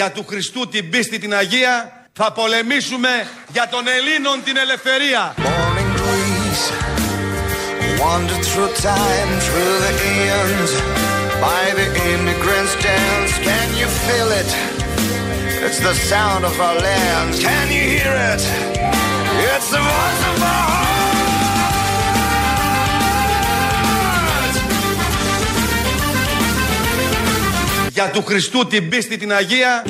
για του Χριστού την πίστη την Αγία, θα πολεμήσουμε για των Ελλήνων την ελευθερία. Για του Χριστού την πίστη την Αγία.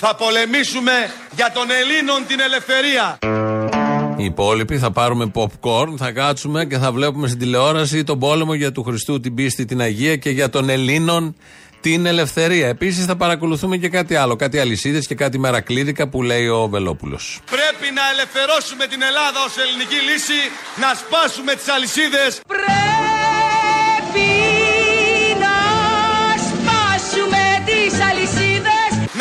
Θα πολεμήσουμε για των Ελλήνων την ελευθερία. Οι υπόλοιποι θα πάρουμε popcorn, θα κάτσουμε και θα βλέπουμε στην τηλεόραση τον πόλεμο για του Χριστού την πίστη την Αγία και για των Ελλήνων την ελευθερία. Επίσης θα παρακολουθούμε και κάτι άλλο, κάτι αλυσίδες και κάτι μερακλίδικα που λέει ο Βελόπουλος. Πρέπει να ελευθερώσουμε την Ελλάδα ως ελληνική λύση, να σπάσουμε τις αλυσίδες.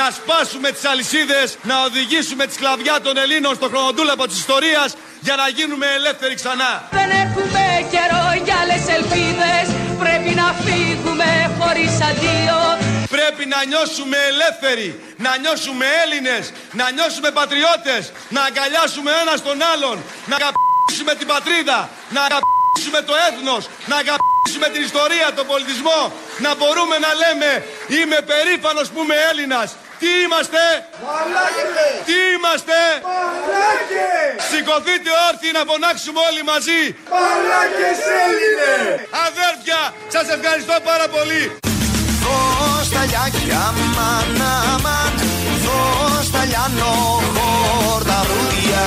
Να σπάσουμε τις αλυσίδες, να οδηγήσουμε τη σκλαβιά των Ελλήνων στο χρονοτούλαπο της ιστορίας για να γίνουμε ελεύθεροι ξανά. Δεν έχουμε καιρό για άλλες ελπίδες, πρέπει να φύγουμε χωρίς αντίο. Πρέπει να νιώσουμε ελεύθεροι, να νιώσουμε Έλληνες, να νιώσουμε πατριώτες, να αγκαλιάσουμε ένας τον άλλον, να αγαπήσουμε την πατρίδα, να αγαπήσουμε το έθνος, να αγαπήσουμε την ιστορία, τον πολιτισμό, να μπορούμε να λέμε είμαι περήφανος που είμαι Έλληνας. Τι είμαστε? Μαλάκες! Τι είμαστε? Μαλάκες! Σηκωθείτε όρθιοι να φωνάξουμε όλοι μαζί. Μαλάκες Έλληνες! Αδέρφια, σας ευχαριστώ πάρα πολύ. Δώσ' τα λιάκια, μάνα, μάνα, δώσ' τα λιάνο, χορταρούδια.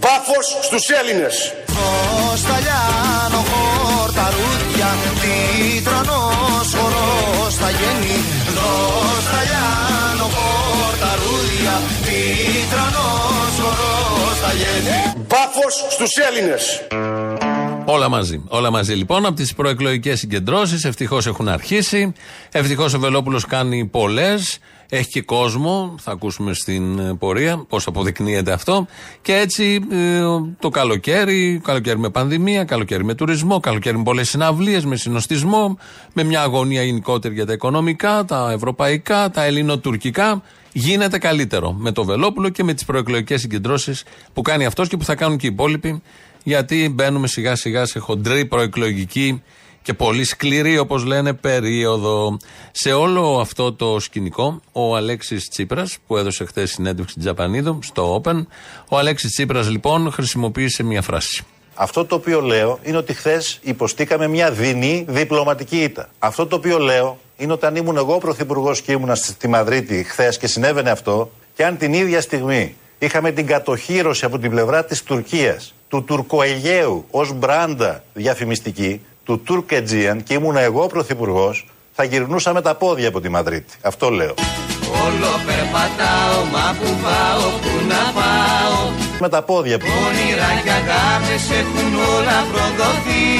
Μπάφος στους Έλληνες. Δώσ' τα λιάνο, χορταρούδια, τίτρανος χορός θα γίνει. Δώσ' τα λιάνο, χορταρούδια, τίτρανος χορός θα γίνει. Μπάφος στους Έλληνες. Όλα μαζί. Όλα μαζί λοιπόν από τις προεκλογικές συγκεντρώσεις. Ευτυχώς έχουν αρχίσει. Ευτυχώς ο Βελόπουλος κάνει πολλές. Έχει και κόσμο, θα ακούσουμε στην πορεία πώς αποδεικνύεται αυτό. Και έτσι το καλοκαίρι, καλοκαίρι με πανδημία, καλοκαίρι με τουρισμό, καλοκαίρι με πολλές συναυλίες, με συνοστισμό, με μια αγωνία γενικότερη για τα οικονομικά, τα ευρωπαϊκά, τα ελληνοτουρκικά, γίνεται καλύτερο με το Βελόπουλο και με τις προεκλογικές συγκεντρώσεις που κάνει αυτός και που θα κάνουν και οι υπόλοιποι, γιατί μπαίνουμε σιγά σιγά σε χοντρή προεκλογική και πολύ σκληρή, όπως λένε, περίοδο. Σε όλο αυτό το σκηνικό, ο Αλέξης Τσίπρας, που έδωσε χθες συνέντευξη Τζαπανίδου στο Open, ο Αλέξης Τσίπρας λοιπόν χρησιμοποίησε μια φράση. Αυτό το οποίο λέω είναι ότι χθες υποστήκαμε μια δεινή διπλωματική ήττα. Αυτό το οποίο λέω είναι όταν ήμουν εγώ πρωθυπουργός και ήμουνα στη Μαδρίτη χθες και συνέβαινε αυτό, και αν την ίδια στιγμή είχαμε την κατοχύρωση από την πλευρά της Τουρκίας του τουρκοαιγαίου ως μπράντα διαφημιστική, του Τουρκ Αιτζίαν, και ήμουν εγώ πρωθυπουργός, θα γυρνούσαμε τα πόδια από τη Μαδρίτη. Αυτό λέω. Όλο περπατάω, μα που πάω, που να πάω. Με τα πόδια. Όνειρα και αγάπες έχουν όλα προδοθεί.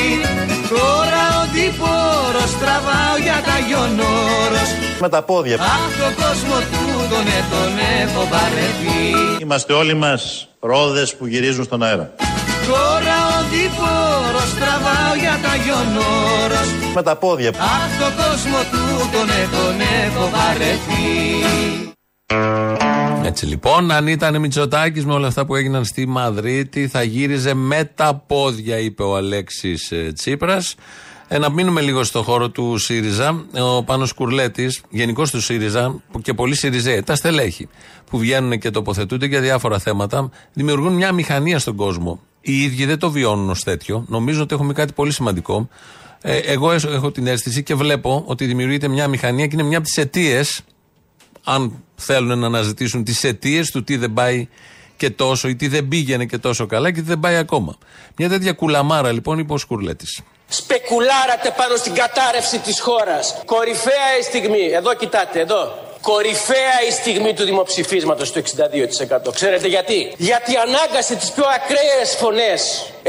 Τώρα ότι πόρος τραβάω για τα γιονόρος. Με τα πόδια. Αχ, το κόσμο τούτον τον έχω βαρεθεί. Είμαστε όλοι μας ρόδες που γυρίζουν στον αέρα. Τώρα ότι πόρος τραβάω για τα γιονόρος. Με τα πόδια. Αχ, το κόσμο τούτον τον έχω βαρεθεί. Έτσι λοιπόν, αν ήταν Μητσοτάκης με όλα αυτά που έγιναν στη Μαδρίτη, θα γύριζε με τα πόδια, είπε ο Αλέξης Τσίπρας. Να μείνουμε λίγο στο χώρο του ΣΥΡΙΖΑ. Ο Πάνος Κουρλέτης, γενικός του ΣΥΡΙΖΑ και πολλοί ΣΥΡΙΖΑ, τα στελέχη που βγαίνουν και τοποθετούνται για διάφορα θέματα, δημιουργούν μια μηχανία στον κόσμο. Οι ίδιοι δεν το βιώνουν ως τέτοιο. Νομίζω ότι έχουμε κάτι πολύ σημαντικό. Εγώ έχω την αίσθηση και βλέπω ότι δημιουργείται μια μηχανία και είναι μια από τις αιτίες, αν θέλουν να αναζητήσουν τις αιτίες του τι δεν πάει και τόσο ή τι δεν πήγαινε και τόσο καλά και τι δεν πάει ακόμα. Μια τέτοια κουλαμάρα λοιπόν, είπε ο Σκουρλέτης. Σπεκουλάρατε πάνω στην κατάρρευση της χώρας. Κορυφαία η στιγμή. Εδώ κοιτάτε, εδώ. Κορυφαία η στιγμή του δημοψηφίσματος του 62%. Ξέρετε γιατί? Γιατί ανάγκασε τις πιο ακραίες φωνές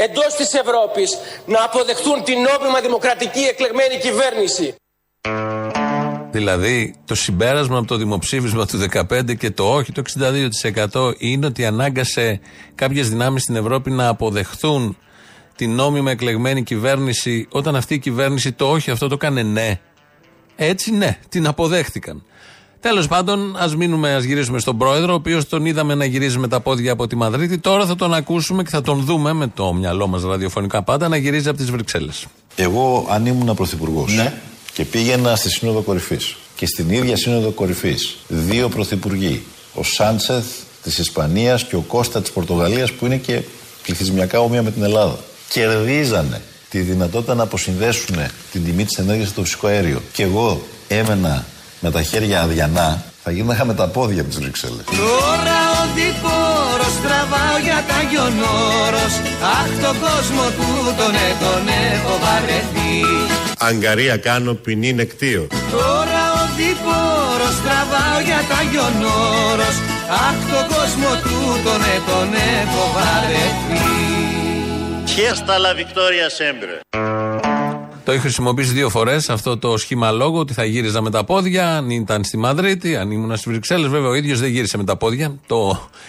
εντός της Ευρώπης να αποδεχτούν την νόμιμα δημοκρατική εκλεγμένη κυβέρνηση. Δηλαδή το συμπέρασμα από το δημοψήφισμα του 2015 και το όχι, το 62% είναι ότι ανάγκασε κάποιες δυνάμεις στην Ευρώπη να αποδεχθούν την νόμιμα εκλεγμένη κυβέρνηση, όταν αυτή η κυβέρνηση το όχι αυτό το έκανε ναι. Έτσι ναι, την αποδέχτηκαν. Τέλος πάντων, ας γυρίσουμε στον πρόεδρο, ο οποίος τον είδαμε να γυρίζει με τα πόδια από τη Μαδρίτη. Τώρα θα τον ακούσουμε και θα τον δούμε με το μυαλό μας ραδιοφωνικά πάντα να γυρίζει από τις Βρυξέλλες. Εγώ, αν ήμουν πρωθυπουργός, ναι, και πήγαινα στη Σύνοδο Κορυφής και στην ίδια Σύνοδο Κορυφής δύο πρωθυπουργοί, ο Σάντσεθ της Ισπανίας και ο Κώστα της Πορτογαλίας, που είναι και πληθυσμιακά όμοια με την Ελλάδα, κερδίζανε τη δυνατότητα να αποσυνδέσουν την τιμή της ενέργειας από το φυσικό αέριο. Και εγώ έμενα με τα χέρια αδιανά, θα γίναχα με τα πόδια από τις Βρυξέλλες. Τώρα ο διπόρος τραβάω για τα γιονόρος, αχ τον κόσμο που τον έχω βαρεθεί. Αγκαρία κάνω ποινή νεκτίο. Τώρα ο διπόρος τραβάω για τα γιονόρος, αχ τον κόσμο του τον έχω βαρεθεί. Το έχει χρησιμοποιήσει δύο φορές αυτό το σχήμα λόγου, ότι θα γύριζα με τα πόδια αν ήταν στη Μαδρίτη, αν ήμουν στις Βρυξέλλες. Βέβαια ο ίδιος δεν γύρισε με τα πόδια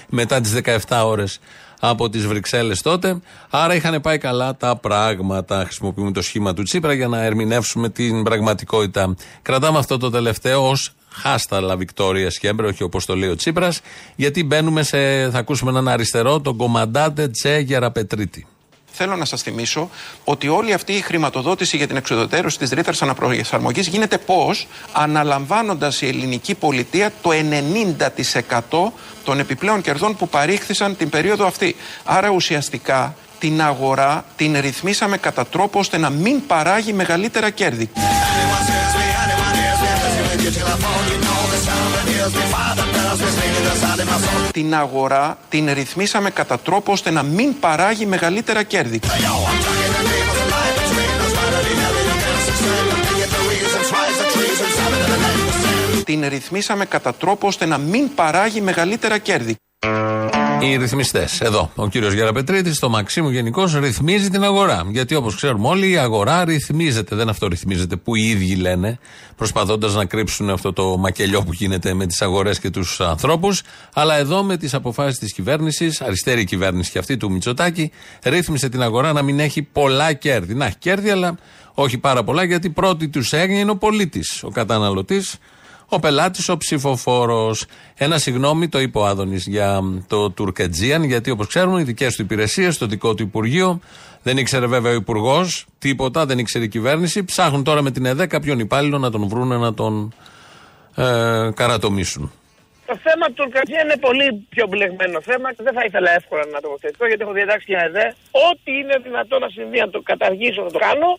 μετά τις 17 ώρες από τις Βρυξέλλες τότε. Άρα είχαν πάει καλά τα πράγματα. Χρησιμοποιούμε το σχήμα του Τσίπρα για να ερμηνεύσουμε την πραγματικότητα. Κρατάμε αυτό το τελευταίο ως χάσταλα Βικτόρια Σκέμπρε, όχι όπως το λέει ο Τσίπρας, γιατί μπαίνουμε σε, θα ακούσουμε έναν αριστερό, τον κομμαντάντε Τσε Γεραπετρίτη. Θέλω να σας θυμίσω ότι όλη αυτή η χρηματοδότηση για την εξουδετερώση της ρήτρας αναπροσαρμογής γίνεται πώς? Αναλαμβάνοντας η ελληνική πολιτεία το 90% των επιπλέον κερδών που παρήχθησαν την περίοδο αυτή. Άρα ουσιαστικά την αγορά την ρυθμίσαμε κατά τρόπο ώστε να μην παράγει μεγαλύτερα κέρδη. Την αγορά την ρυθμίσαμε κατά τρόπο ώστε να μην παράγει μεγαλύτερα κέρδη. Την ρυθμίσαμε κατά τρόπο ώστε να μην παράγει μεγαλύτερα κέρδη. Οι ρυθμιστές. Εδώ ο κύριος Γεραπετρίτης, το Μαξίμου γενικώς, ρυθμίζει την αγορά. Γιατί όπως ξέρουμε όλοι, η αγορά ρυθμίζεται. Δεν αυτορυθμίζεται που οι ίδιοι λένε, προσπαθώντας να κρύψουν αυτό το μακελιό που γίνεται με τις αγορές και τους ανθρώπους. Αλλά εδώ με τις αποφάσεις της κυβέρνησης, αριστερή κυβέρνηση και αυτή του Μητσοτάκη, ρύθμισε την αγορά να μην έχει πολλά κέρδη. Να έχει κέρδη, αλλά όχι πάρα πολλά, γιατί πρώτη τους έγνοια είναι ο πολίτης, ο καταναλωτής. Ο πελάτης, ο ψηφοφόρος. Ένα συγγνώμη, το είπε ο Άδωνης για το Τουρκετζίαν, γιατί όπως ξέρουμε, οι δικές του υπηρεσίες, το δικό του Υπουργείο, δεν ήξερε βέβαια ο Υπουργός τίποτα, δεν ήξερε η κυβέρνηση. Ψάχνουν τώρα με την ΕΔΕ κάποιον υπάλληλο να τον βρουν, να τον καρατομήσουν. Το θέμα του Τουρκετζία είναι πολύ πιο μπλεγμένο θέμα και δεν θα ήθελα εύκολα να τοποθετηθώ, γιατί έχω διατάξει την ΕΔΕ. Ό,τι είναι δυνατό να συμβεί, να το καταργήσω, να το κάνω.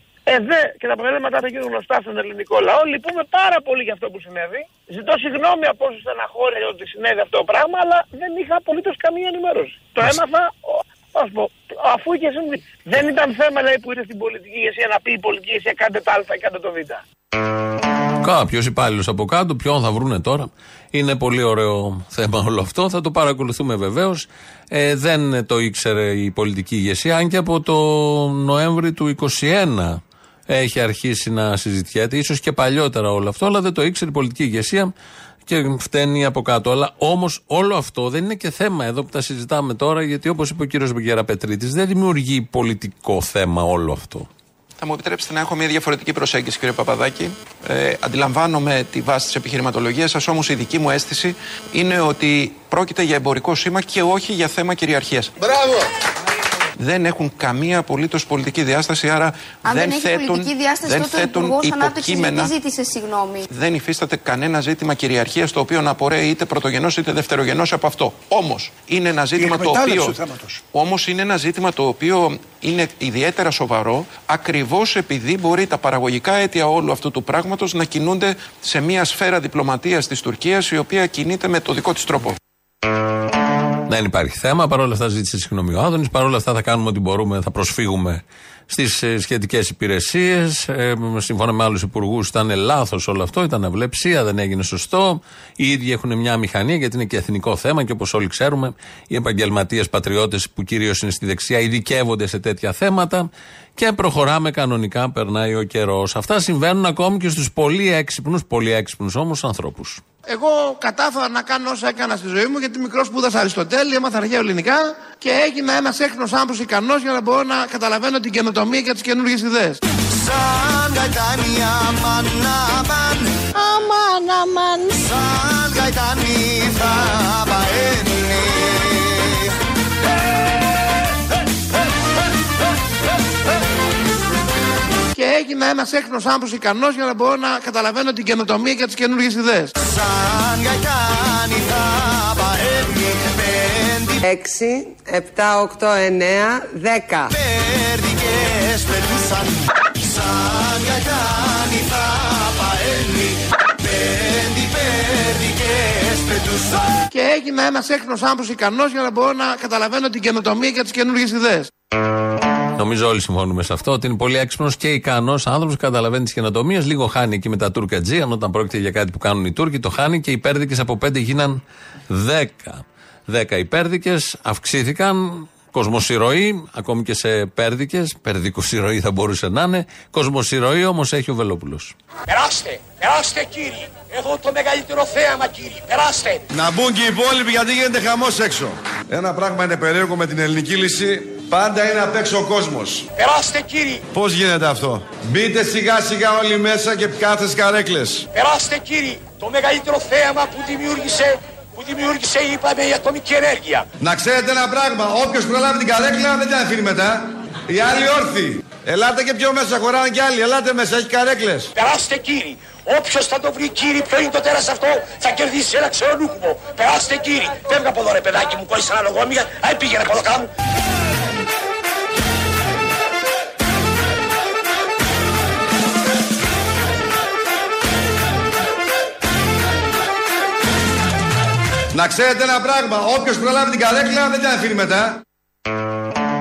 Και τα προβλήματα θα γίνουν γνωστά στον ελληνικό λαό. Λυπούμε πάρα πολύ για αυτό που συνέβη. Ζητώ συγγνώμη από όσους στεναχώρια για ότι συνέβη αυτό το πράγμα, αλλά δεν είχα απολύτως καμία ενημέρωση. Το έμαθα, αφού είχε συμβεί. Δεν ήταν θέμα, λέει, που ήρθε στην πολιτική ηγεσία να πει η πολιτική ηγεσία κάντε το Α ή κάντε το Β. Κάποιος υπάλληλος από κάτω, ποιον θα βρούνε τώρα. Είναι πολύ ωραίο θέμα όλο αυτό. Θα το παρακολουθούμε βεβαίως. Δεν το ήξερε η πολιτική ηγεσία, αν και από το Νοέμβρη του 2021. Έχει αρχίσει να συζητιέται, ίσως και παλιότερα όλο αυτό, αλλά δεν το ήξερε η πολιτική ηγεσία και φταίνει από κάτω. Αλλά όμως όλο αυτό δεν είναι και θέμα εδώ που τα συζητάμε τώρα, γιατί όπως είπε ο κύριος Γεραπετρίτης, δεν δημιουργεί πολιτικό θέμα όλο αυτό. Θα μου επιτρέψετε να έχω μια διαφορετική προσέγγιση, κύριε Παπαδάκη. Αντιλαμβάνομαι τη βάση της επιχειρηματολογίας σας, όμως η δική μου αίσθηση είναι ότι πρόκειται για εμπορικό σήμα και όχι για θέμα κυριαρχίας. Μπράβο! Δεν έχουν καμία απολύτως πολιτική διάσταση, άρα δεν θέτουν υποκείμενα. Δεν υφίσταται κανένα ζήτημα κυριαρχίας το οποίο να απορρέει είτε πρωτογενώς είτε δευτερογενώς από αυτό. Όμως είναι ένα ζήτημα το οποίο είναι ιδιαίτερα σοβαρό, ακριβώς επειδή μπορεί τα παραγωγικά αίτια όλου αυτού του πράγματος να κινούνται σε μια σφαίρα διπλωματίας της Τουρκίας, η οποία κινείται με το δικό της τρόπο. Δεν υπάρχει θέμα. Παρ' όλα αυτά ζήτησε συγγνώμη ο Άδωνης. Παρ' όλα αυτά θα κάνουμε ό,τι μπορούμε, θα προσφύγουμε στις σχετικές υπηρεσίες. Σύμφωνα με άλλους υπουργούς, ήταν λάθος όλο αυτό. Ήταν αυλεψία, δεν έγινε σωστό. Οι ίδιοι έχουν μια μηχανία, γιατί είναι και εθνικό θέμα. Και όπως όλοι ξέρουμε, οι επαγγελματίες πατριώτες που κυρίως είναι στη δεξιά ειδικεύονται σε τέτοια θέματα. Και προχωράμε κανονικά, περνάει ο καιρός. Αυτά συμβαίνουν ακόμη και στους πολύ έξυπνους, πολύ έξυπνους όμως ανθρώπους. Εγώ κατάφερα να κάνω όσα έκανα στη ζωή μου, γιατί μικρός σπούδασα Αριστοτέλη, έμαθα αρχαία ελληνικά και έγινα ένας έξυπνος άνθρωπος ικανός για να μπορώ να καταλαβαίνω την καινοτομία και τις καινούργιες ιδέες. Σαν Γαϊτάνι, αμάν, αμάν. Αμάν, αμάν. Σαν Γαϊτάνι, θα παένει. Και έγινα ένας έξυπνος άνθρωπος ικανός για να μπορώ να καταλαβαίνω την καινοτομία και τις καινούργιες ιδέες. 6, 7, 8, 9, 10. Πέρδικες πετούσαν. Σαν Γαϊτάνι θα παέλνει. 5 πέρδικες πετούσαν. Και έγινα ένας έξυπνος άνθρωπος ικανός για να μπορώ να καταλαβαίνω την καινοτομία και τις καινούργιες ιδέες. Νομίζω όλοι συμφωνούμε σε αυτό, ότι είναι πολύ έξυπνος και ικανός άνθρωπος, καταλαβαίνει τις καινοτομίες. Λίγο χάνει εκεί με τα Τούρκα Τζίαν, όταν πρόκειται για κάτι που κάνουν οι Τούρκοι, το χάνει και οι πέρδικες από 5 γίναν 10. 10 οι πέρδικες, αυξήθηκαν. Κοσμοσυρωή, ακόμη και σε πέρδικες, πέρδικοσυρωή θα μπορούσε να είναι. Κοσμοσυρωή όμως έχει ο Βελόπουλος. Περάστε, περάστε κύριοι. Έχω το μεγαλύτερο θέαμα, κύριοι. Περάστε. Να μπουν και οι υπόλοιποι, γιατί γίνεται χαμός έξω. Ένα πράγμα είναι περίεργο με την ελληνική λύση. Πάντα είναι απ' έξω ο κόσμος. Περάστε, κύριοι. Πώς γίνεται αυτό? Μπείτε σιγά σιγά όλοι μέσα και πιάστε τις καρέκλες. Περάστε, κύριοι. Το μεγαλύτερο θέαμα που δημιούργησε, είπαμε, η ατομική ενέργεια. Να ξέρετε ένα πράγμα, όποιος προλάβει την καρέκλα δεν την αφήνει μετά. Οι άλλοι όρθιοι. Ελάτε και πιο μέσα, χωράνε κι άλλοι. Ελάτε μέσα, έχει καρέκλες. Περάστε, κύριοι. Όποιος θα το βρει, κύριοι, ποιο είναι το τέρας αυτό, θα κερδίσει ένα ξερό νούκουμο. Περάστε, κύριοι. Φεύγα από εδώ, ρε παιδάκι μου, κόλλησε ένα λογόμια. Α, πήγαινε από εδώ κάμου. Να ξέρετε ένα πράγμα, όποιος προλάβει την καρέκλα δεν την αφήνει μετά.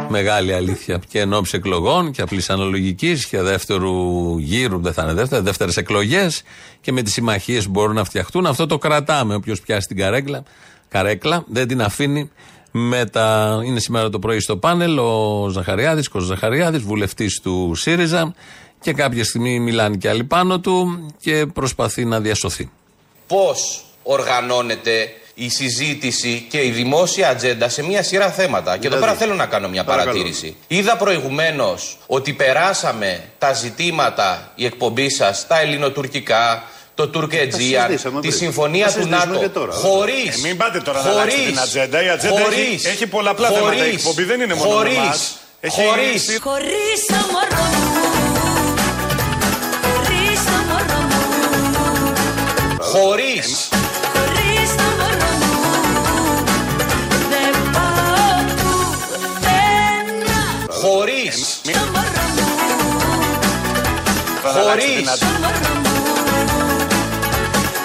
Μεγάλη αλήθεια. Και εν ώψη εκλογών και απλής αναλογικής και δεύτερου γύρου, δεν θα είναι δεύτερες εκλογές και με τις συμμαχίες που μπορούν να φτιαχτούν. Αυτό το κρατάμε. Όποιος πιάσει την καρέκλα δεν την αφήνει μετά. Είναι σήμερα το πρωί στο πάνελ ο Ζαχαριάδης, Κώστας Ζαχαριάδης, βουλευτής του ΣΥΡΙΖΑ, και κάποια στιγμή μιλάνε και άλλοι πάνω του και προσπαθεί να διασωθεί. Πώς οργανώνεται η συζήτηση και η δημόσια ατζέντα σε μια σειρά θέματα. Και εδώ πέρα θέλω να κάνω μια παρατήρηση. Είδα προηγουμένως ότι περάσαμε τα ζητήματα, η εκπομπή σας, τα ελληνοτουρκικά, το Τουρκετζίαν, τη συμφωνία του ΝΑΤΟ. Χωρίς. Μην πάτε τώρα να αλλάξετε την ατζέντα. Η ατζέντα έχει πολλαπλά θέματα. Η εκπομπή δεν είναι μόνο εμάς. Χωρίς. Χωρίς. Χωρίς. Χωρίς.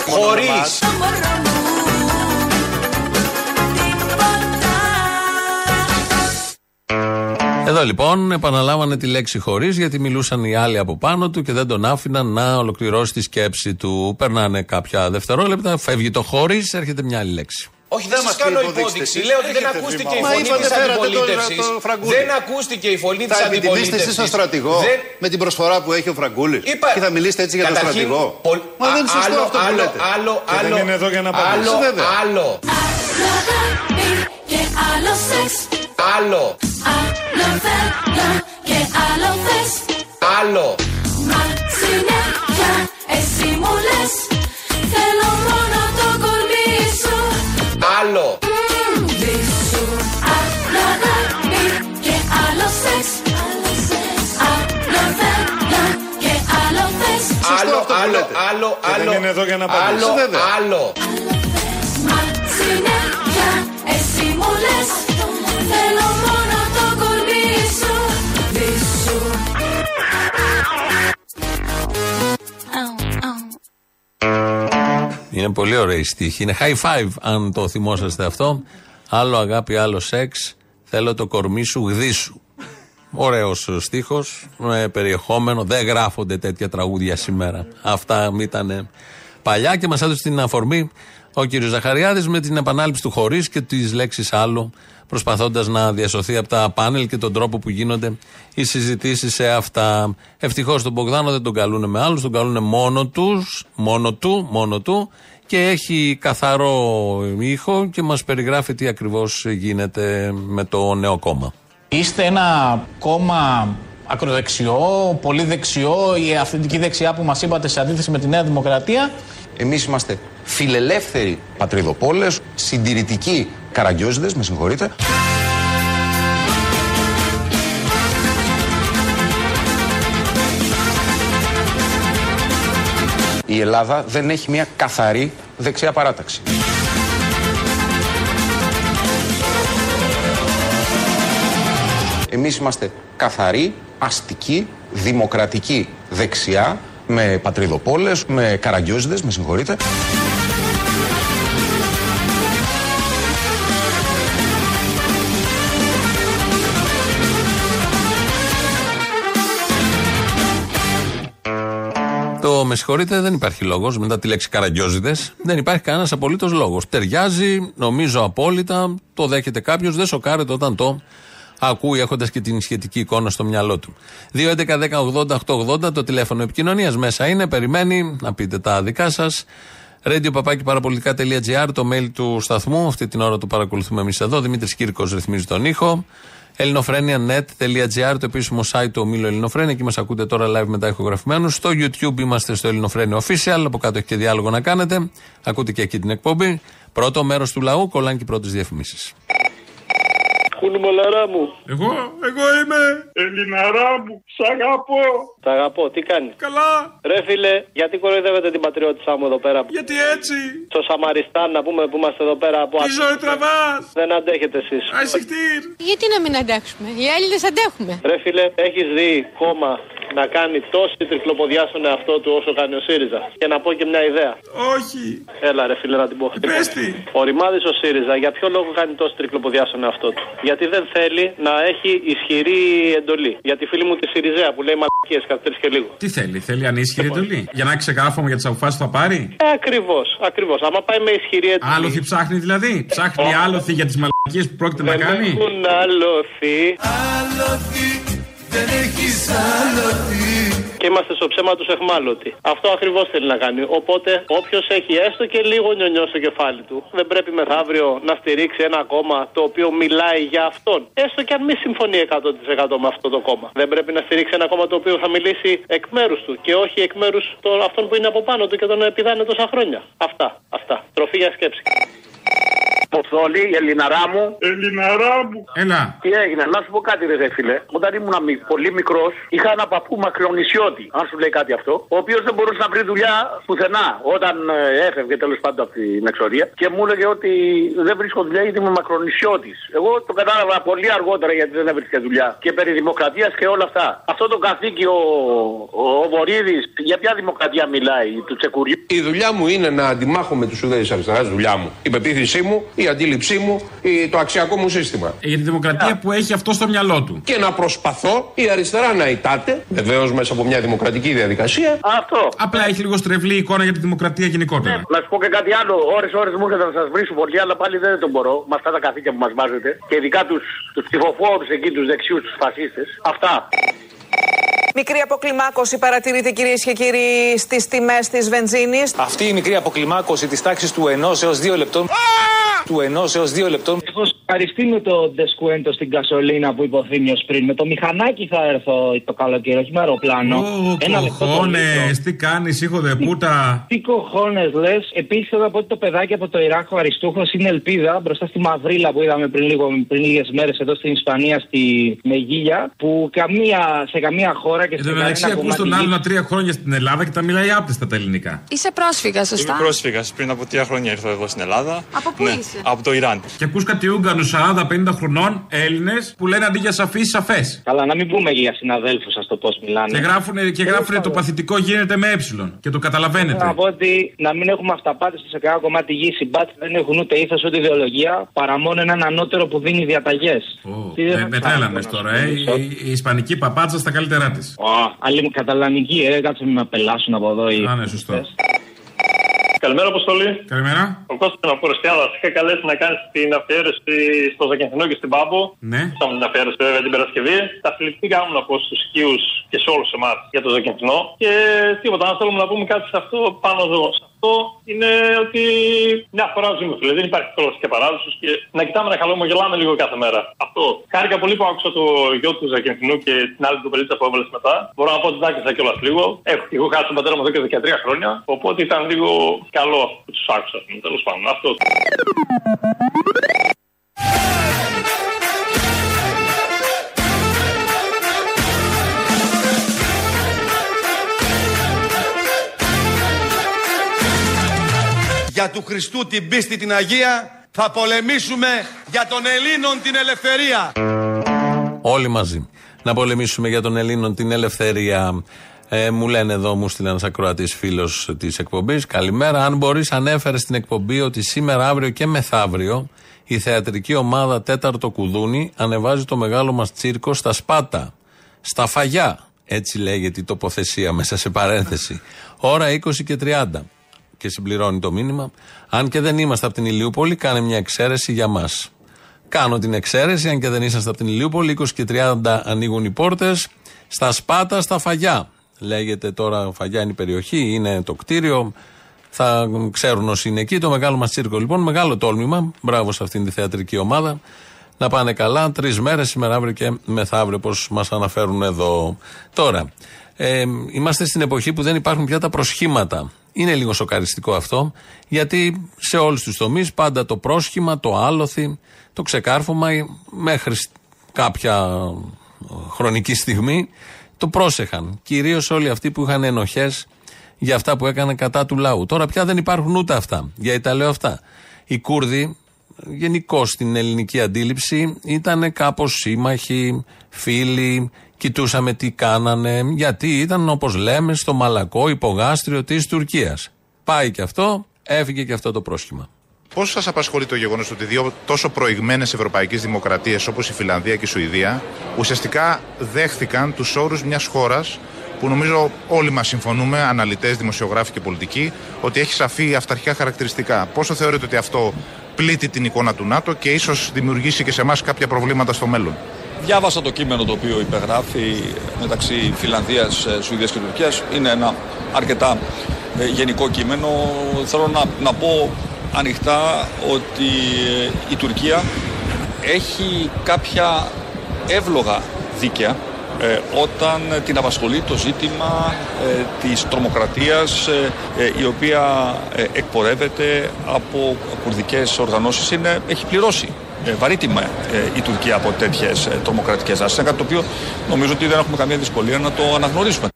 Χωρίς. Εδώ λοιπόν επαναλάβανε τη λέξη χωρίς, γιατί μιλούσαν οι άλλοι από πάνω του και δεν τον άφηναν να ολοκληρώσει τη σκέψη του. Περνάνε κάποια δευτερόλεπτα, φεύγει το χωρίς, έρχεται μια άλλη λέξη. Όχι, δεν σας κάνω υπόδειξη. Λέω ότι δεν ακούστηκε η φωνή της αντιπολίτευσης. Δεν ακούστηκε η φωνή της αντιπολίτευσης. Θα επιτηθήσετε στον στρατηγό με την προσφορά που έχει ο Φραγκούλης? Και θα μιλήσετε έτσι για τον στρατηγό? Μα δεν είναι σωστό αυτό που λέτε. Και δεν είναι εδώ για να απαντήσει. Άλλο. Άλλο. Άλλο. Μα συνέχεια εσύ μου λες, θέλω μόνο το κολλήσω. Άλλο. Άλλο. Δεν είναι εδώ για να απαντήσει. Άλλο. Μα συνέχεια εσύ μου λες, θέλω μόνο το κολλήσω. Είναι πολύ ωραία η στίχη. Είναι high five, αν το θυμόσαστε αυτό. Άλλο αγάπη, άλλο σεξ. Θέλω το κορμί σου γδίσου. Ωραίος στίχος, περιεχόμενο. Δεν γράφονται τέτοια τραγούδια σήμερα. Αυτά ήταν παλιά και μας έδωσε την αφορμή ο κύριος Ζαχαριάδης με την επανάληψη του χωρίς και τις λέξεις άλλο, προσπαθώντας να διασωθεί από τα πάνελ και τον τρόπο που γίνονται οι συζητήσεις σε αυτά. Ευτυχώς τον Πογδάνο δεν τον καλούν με άλλους, τον καλούν μόνο του και έχει καθαρό ήχο και μας περιγράφει τι ακριβώς γίνεται με το νέο κόμμα. Είστε ένα κόμμα ακροδεξιό, πολύ δεξιό, η αυθεντική δεξιά που μας είπατε σε αντίθεση με τη Νέα Δημοκρατία. Εμείς είμαστε φιλελεύθεροι πατριδοπόλες, συντηρητικοί καραγκιόζηδες, με συγχωρείτε. Η Ελλάδα δεν έχει μια καθαρή δεξιά παράταξη. Εμείς είμαστε καθαροί, αστικοί, δημοκρατικοί δεξιά, με πατριδοπόλες, με καραγκιόζηδες, με συγχωρείτε. Το με συγχωρείτε δεν υπάρχει λόγος, μετά τη λέξη καραγκιόζηδες, δεν υπάρχει κανένας απολύτως λόγος. Ταιριάζει, νομίζω απόλυτα, το δέχεται κάποιος, δεν σοκάρεται όταν το ακούει έχοντας και την σχετική εικόνα στο μυαλό του. 2.11.10.80.880 το τηλέφωνο επικοινωνίας μέσα είναι, περιμένει να πείτε τα δικά σας. radio.parapolitica.gr το mail του σταθμού, αυτή την ώρα το παρακολουθούμε εμείς εδώ. Δημήτρης Κύρκος ρυθμίζει τον ήχο. ελληνοφρένια.net.gr το επίσημο site του ομίλου Ελληνοφρένια, εκεί μας ακούτε τώρα live μετά ηχογραφημένους. Στο YouTube είμαστε στο Ελληνοφρένια Official, από κάτω έχει και διάλογο να κάνετε. Ακούτε και εκεί την εκπομπή. Πρώτο μέρος του λαού, κολλάνε και οι πρώτες διαφημίσεις. Κουνημολαρά μου. Εγώ είμαι. Ελληναρά μου. Σ' αγαπώ. Σ' αγαπώ. Τι κάνεις? Καλά. Ρε φίλε, γιατί κοροϊδεύετε την πατριώτησά μου εδώ πέρα? Γιατί έτσι. Στο Σαμαριστάν να πούμε που είμαστε εδώ πέρα από άσχημα. Τι ζωή τραβάς. Δεν αντέχετε εσείς. Ασυχτήρ. Γιατί να μην αντέξουμε? Οι Έλληνες αντέχουμε. Ρε φίλε, έχεις δει κόμμα να κάνει τόση τρικλοποδιά στον εαυτό του όσο κάνει ο ΣΥΡΙΖΑ? Και να πω και μια ιδέα. Όχι. Έλα ρε φίλε να την πω. Πέστη. Ο Ρημάδης ο ΣΥΡΙΖΑ για ποιο λόγο κάνει τόση τρικλοποδιά στον εαυτό του? Γιατί δεν θέλει να έχει ισχυρή εντολή. Για τη φίλη μου τη ΣΥΡΙΖΑ που λέει μαλακίες κάθε τρεις και λίγο. Τι θέλει, ανίσχυρη εντολή. Για να ξεκάθαρο για τις αποφάσεις που θα πάρει. Ακριβώς. Άμα πάει με ισχυρή εντολή. Άλοθη ψάχνει δηλαδή. Ψάχνει άλοθη για τις μαλακίες που πρόκειται να κάνει. Δεν έχουν άλοθη. Δεν έχει άλοθη. Και είμαστε στο ψέμα τους αιχμάλωτοι. Αυτό ακριβώς θέλει να κάνει. Οπότε όποιος έχει έστω και λίγο νιονιό στο κεφάλι του, δεν πρέπει μεθαύριο να στηρίξει ένα κόμμα το οποίο μιλάει για αυτόν. Έστω και αν μη συμφωνεί 100% με αυτό το κόμμα. Δεν πρέπει να στηρίξει ένα κόμμα το οποίο θα μιλήσει εκ μέρους του και όχι εκ μέρους αυτών που είναι από πάνω του και τον επιδάνε τόσα χρόνια. Αυτά. Τροφή για σκέψη. Ποθόλη, Ελληναρά μου. Έλα. Τι έγινε, να σου πω κάτι, ρε φίλε. Όταν ήμουν πολύ μικρός, είχα ένα παππού μακρονησιώτη, αν σου λέει κάτι αυτό, ο οποίος δεν μπορούσε να βρει δουλειά πουθενά όταν έφευγε τέλος πάντων από την εξορία. Και μου έλεγε ότι δεν βρίσκω δουλειά γιατί είμαι μακρονησιώτης. Εγώ το κατάλαβα πολύ αργότερα γιατί δεν έβρισκε δουλειά. Και περί δημοκρατίας και όλα αυτά. Αυτό το καθήκη ο Βορίδης, για ποια δημοκρατία μιλάει, του Τσεκουριού? Η δουλειά μου είναι να αντιμάχω με τους ουδέτερους αριστεράς, δουλειά μου. Η πεποίθησή μου. Η αντίληψή μου, το αξιακό μου σύστημα. Για τη δημοκρατία που έχει αυτό στο μυαλό του. Και να προσπαθώ η αριστερά να ητάται, βεβαίως μέσα από μια δημοκρατική διαδικασία. Αυτό. Απλά έχει λίγο στρεβλή εικόνα για τη δημοκρατία γενικότερα. Να σου πω και κάτι άλλο. Ώρες μου έρχεται να σας βρίσω πολύ, αλλά πάλι δεν το μπορώ. Με αυτά τα καθήκια που μας βάζετε. Και ειδικά τους ψηφοφόρους εκεί, τους δεξιούς, τους φασίστες. Αυτά. Μικρή αποκλιμάκωση παρατηρείται, κυρίες και κύριοι, στις τιμές της βενζίνης. Αυτή η μικρή αποκλιμάκωση της τάξης του 1 έως 2 λεπτών. Εγώ ευχαριστή με το δεσκουέντο στην κασολίνα που υποθύμει ως πριν. Με το μηχανάκι θα έρθω το καλοκαίρι, όχι με αεροπλάνο. Κοχώνες, τι κάνεις, ήχο δε πούτα. Τι κοχώνες λες. Επίσης θέλω να πω ότι το παιδάκι από το Ιράκ, ο Αριστούχος, είναι ελπίδα μπροστά στη μαυρίλα που είδαμε πριν λίγες μέρες εδώ στην Ισπανία, στη Μεγίλια, που σε καμία χώρα. Εν τω μεταξύ, ακούς τον άλλον 3 χρόνια στην Ελλάδα και τα μιλάει άπτεστα τα ελληνικά. Είσαι πρόσφυγας, σωστά? Είμαι πρόσφυγας. Πριν από 3 χρόνια ήρθα εδώ στην Ελλάδα. Από πού είσαι? από το Ιράν. Και ακούς κάτι Ούγγανους 40-50 χρονών, Έλληνες, που λένε αντί για σαφείς, σαφές. Καλά, να μην πούμε για συναδέλφους, ας το πώς μιλάνε. Και γράφουνε το παθητικό γίνεται με ε. Και το καταλαβαίνετε. Να πω ότι να μην έχουμε αυταπάτηση σε κανένα κομμάτι γη. Συμπάτες δεν έχουν ούτε ήθος ούτε ιδεολογία παρά μόνο έναν ανώτερο που δίνει διαταγές. Μετέλαμε τώρα, η ισπανική παπάτσα στα καλύτερά της. Άλλη καταλανική, κάτσε με να πελάσουν από εδώ οι. Ναι, σωστό. Καλημέρα, Αποστολή. Καλημέρα. Ο Κώστας από Κορεστιάδα. Είχα καλέσει να κάνει την αφιέρωση στο Ζακυνθινό και στην Πάμπο. Ναι. Είχαμε την αφιέρωση βέβαια την Παρασκευή. Τα συλληπτικά μου να πω στους οικείους και σε όλους εμάς για το Ζακυνθινό. Και τίποτα, αν θέλουμε να πούμε κάτι σε αυτό, πάνω εδώ. Αυτό είναι ότι μια φορά ζούμε, φίλε. Δεν υπάρχει κόλαση και παράδοση και να κοιτάμε να χαλομογελάμε λίγο κάθε μέρα. Αυτό. Χάρηκα πολύ που άκουσα το γιο του Ζακυνθινού και την άλλη του Πελίτσα που έβαλε μετά. Μπορώ να πω ότι δάκρυσα κιόλα λίγο. Εγώ χάσει τον πατέρα μου εδώ και 13 χρόνια. Οπότε ήταν λίγο καλό που του άκουσα. Τέλος πάντων, αυτό. Για του Χριστού την πίστη την Αγία θα πολεμήσουμε για τον Ελλήνων την ελευθερία. Όλοι μαζί. Να πολεμήσουμε για τον Ελλήνων την ελευθερία. Μου λένε εδώ, μου στείλαν σαν ακροατής φίλος της εκπομπής. Καλημέρα. Αν μπορείς, ανέφερε στην εκπομπή ότι σήμερα, αύριο και μεθαύριο η θεατρική ομάδα Τέταρτο Κουδούνι ανεβάζει το μεγάλο μας τσίρκο στα Σπάτα. Στα Φαγιά. Έτσι λέγεται η τοποθεσία μέσα σε παρένθεση. Ώρα 20:30. Και συμπληρώνει το μήνυμα. Αν και δεν είμαστε από την Ηλιούπολη, κάνε μια εξαίρεση για μας. Κάνω την εξαίρεση, αν και δεν είσαστε από την Ηλιούπολη, 20:30 ανοίγουν οι πόρτες. Στα Σπάτα, στα Φαγιά. Λέγεται τώρα, Φαγιά είναι η περιοχή, είναι το κτίριο. Θα ξέρουν όσοι είναι εκεί. Το μεγάλο μας τσίρκο, λοιπόν, μεγάλο τόλμημα. Μπράβο σε αυτήν τη θεατρική ομάδα. Να πάνε καλά. 3 μέρες, σήμερα, αύριο και μεθαύριο, όπως μας αναφέρουν εδώ. Τώρα, είμαστε στην εποχή που δεν υπάρχουν πια τα προσχήματα. Είναι λίγο σοκαριστικό αυτό, γιατί σε όλους τους τομείς πάντα το πρόσχημα, το άλοθη, το ξεκάρφωμα, μέχρι κάποια χρονική στιγμή το πρόσεχαν. Κυρίως όλοι αυτοί που είχαν ενοχές για αυτά που έκαναν κατά του λαού. Τώρα πια δεν υπάρχουν ούτε αυτά, γιατί τα λέω αυτά. Οι Κούρδοι, γενικώς στην ελληνική αντίληψη, ήταν κάπως σύμμαχοι, φίλοι. Κοιτούσαμε τι κάνανε, γιατί ήταν, όπως λέμε, στο μαλακό υπογάστριο της Τουρκίας. Πάει και αυτό, έφυγε και αυτό το πρόσχημα. Πώς σας απασχολεί το γεγονός ότι δύο τόσο προηγμένες ευρωπαϊκές δημοκρατίες όπως η Φινλανδία και η Σουηδία ουσιαστικά δέχθηκαν τους όρους μιας χώρας που νομίζω όλοι μας συμφωνούμε, αναλυτές, δημοσιογράφοι και πολιτικοί, ότι έχει σαφή αυταρχικά χαρακτηριστικά. Πόσο θεωρείτε ότι αυτό πλήττει την εικόνα του ΝΑΤΟ και ίσως δημιουργήσει και σε εμάς κάποια προβλήματα στο μέλλον? Διάβασα το κείμενο το οποίο υπεγράφει μεταξύ Φινλανδίας, Σουηδίας και Τουρκίας. Είναι ένα αρκετά γενικό κείμενο. Θέλω να πω ανοιχτά ότι η Τουρκία έχει κάποια εύλογα δίκαια όταν την απασχολεί το ζήτημα της τρομοκρατίας η οποία εκπορεύεται από κουρδικές οργανώσεις. Έχει πληρώσει βαρύτιμα η Τουρκία από τέτοιες τρομοκρατικές δράσεις. Είναι κάτι το οποίο νομίζω ότι δεν έχουμε καμία δυσκολία να το αναγνωρίσουμε.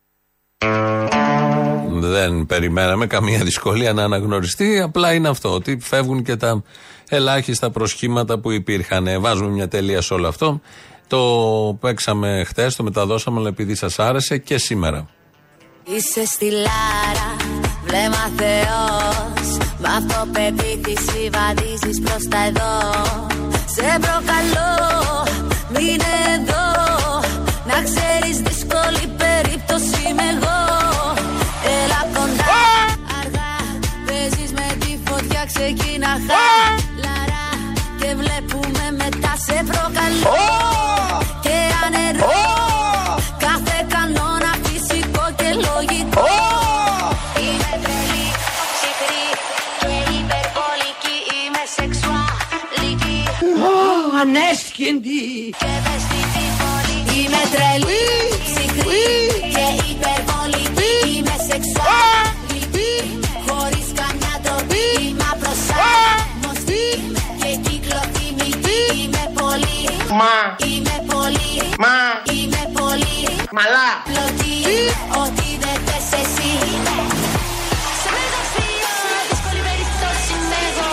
Δεν περιμέναμε καμία δυσκολία να αναγνωριστεί. Απλά είναι αυτό, ότι φεύγουν και τα ελάχιστα προσχήματα που υπήρχαν. Βάζουμε μια τελεία σε όλο αυτό. Το παίξαμε χτες, το μεταδώσαμε, αλλά επειδή σας άρεσε και σήμερα. Είσαι στη Λάρα, βλέμμα Θεός. Μ' αυτοπεποίθηση βαδίζεις προς τα εδώ. Σε προκαλώ, μείνε εδώ. Να ξέρεις δύσκολη περίπτωση είμαι εγώ. Έλα κοντά, αργά. Παίζεις με τη φωτιά, ξεκίνα χαλαρά. Και βλέπουμε μετά, σε προκαλώ. Και ανερώ κάθε κανόνα, φυσικό και λογικό. Ανέσχυντη. Και πες τι φωνή. Είμαι τρελή, ψυχρή και υπερβολική. Είμαι σεξουαλική, χωρίς καμιά τροπή. Είμαι απροσάρμοστη και κυκλοτιμητή. Είμαι πολύ, μα, είμαι πολύ, μα, είμαι πολύ, μαλά, πλοκή. Ότι δεν θες εσύ είμαι. Σε μεταξύ όλα δύσκολη περίπτωση είμαι εγώ.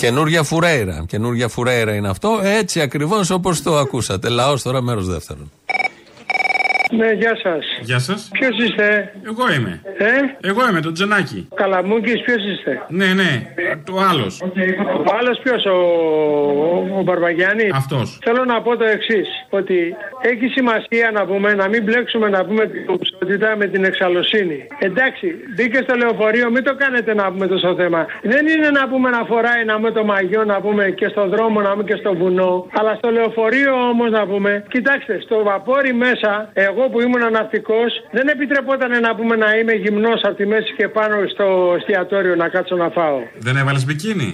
Καινούργια Φουρέιρα είναι αυτό, έτσι ακριβώς όπως το ακούσατε. Λαός τώρα, μέρος δεύτερον. Ναι, γεια σας. Γεια σας. Ποιος είστε? Εγώ είμαι. Εγώ είμαι, το Τζενάκι. Καλαμούκης, ποιος είστε? Ναι, το άλλος. Ο άλλος ποιος, ο Μπαρβαγιάννη? Αυτός. Θέλω να πω το εξής, ότι έχει σημασία να πούμε, να μην μπλέξουμε να πούμε την ψωτιτά με την εξαλωσύνη. Εντάξει, μπήκε στο λεωφορείο, μην το κάνετε να πούμε το θέμα. Δεν είναι να πούμε να φοράει να με το μαγιό να πούμε και στον δρόμο να πούμε και στο βουνό. Αλλά στο λεωφορείο όμως να πούμε, κοιτάξτε, στο βαπόρι μέσα, εγώ που ήμουν ναυτικός, δεν επιτρεπόταν να πούμε να είμαι γυμνός από τη μέση και πάνω στο εστιατόριο να κάτσω να φάω. Δεν έβαλες μπικίνι?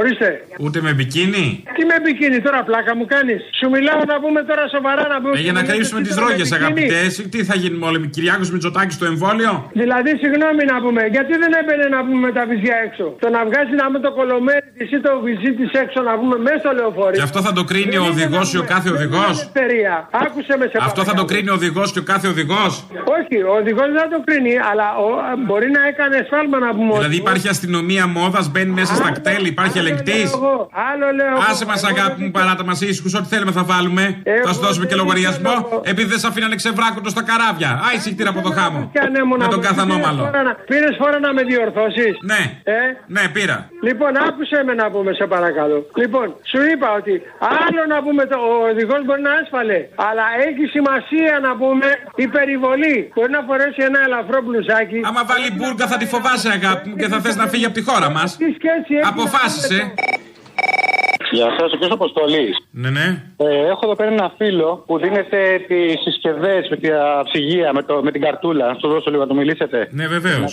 Ορίστε. Ούτε με μπικίνι? Τι με μπικίνι τώρα, πλάκα μου κάνεις? Σου μιλάω να πούμε τώρα σοβαρά να πούμε. Για να κρύψουμε τις ρόγες, αγαπητές. Τι θα γίνουμε όλοι, Κυριάκος Μητσοτάκης στο εμβόλιο? Δηλαδή, συγγνώμη να πούμε, γιατί δεν έμπαινε να πούμε με τα βυζιά έξω? Το να βγάζει να με το κολομέρι της ή το βυζί της έξω να πούμε μέσα στο λεωφορείο. Και αυτό θα το κρίνει ο οδηγός ή ο κάθε οδηγός? Άκουσε με σε αυτό παρακαλώ. Θα το κρίνει ο οδηγός και ο κάθε οδηγός? Όχι, ο οδηγός δεν θα το κρίνει, αλλά μπορεί να έκανε σφάλμα να πούμε. Δηλαδή υπάρχει αστυνομία μόδας, μπαίνει μέσα στα κτέλη, υπάρχει ελεγκτής. Άσε μας, αγάπη μου, παράτα μας ήσυχους, ό,τι θέλουμε θα βάλουμε. Θα σου δώσουμε και λογαριασμό, επειδή δεν σε αφήνανε ξεβράκοντο στα καράβια. Άι, συγχτήρα από το χάμο. Με τον καθανόμαλο. Πήρες φορά να με διορθώσεις? Ναι, πήρα. Λοιπόν, άκουσε με να πούμε, σε παρακαλώ. Λοιπόν, σου είπα ότι άλλο να πούμε ο οδηγός μπορεί να άσφαλε, αλλά έχει σημασία να πούμε η περιβολή. Μπορεί να φορέσει ένα ελαφρό μπλουζάκι. Άμα βάλει μπουρκα θα τη φοβάσαι, αγάπη μου, και θα θες να φύγει από τη χώρα μας. Αποφάσισε. Γεια σας, ο κ. Αποστολής. Ναι. Έχω εδώ πέρα ένα φίλο που δίνεται τις συσκευές με τα ψυγεία, με την καρτούλα. Να σου δώσω λίγο να το μιλήσετε. Ναι, βεβαίως.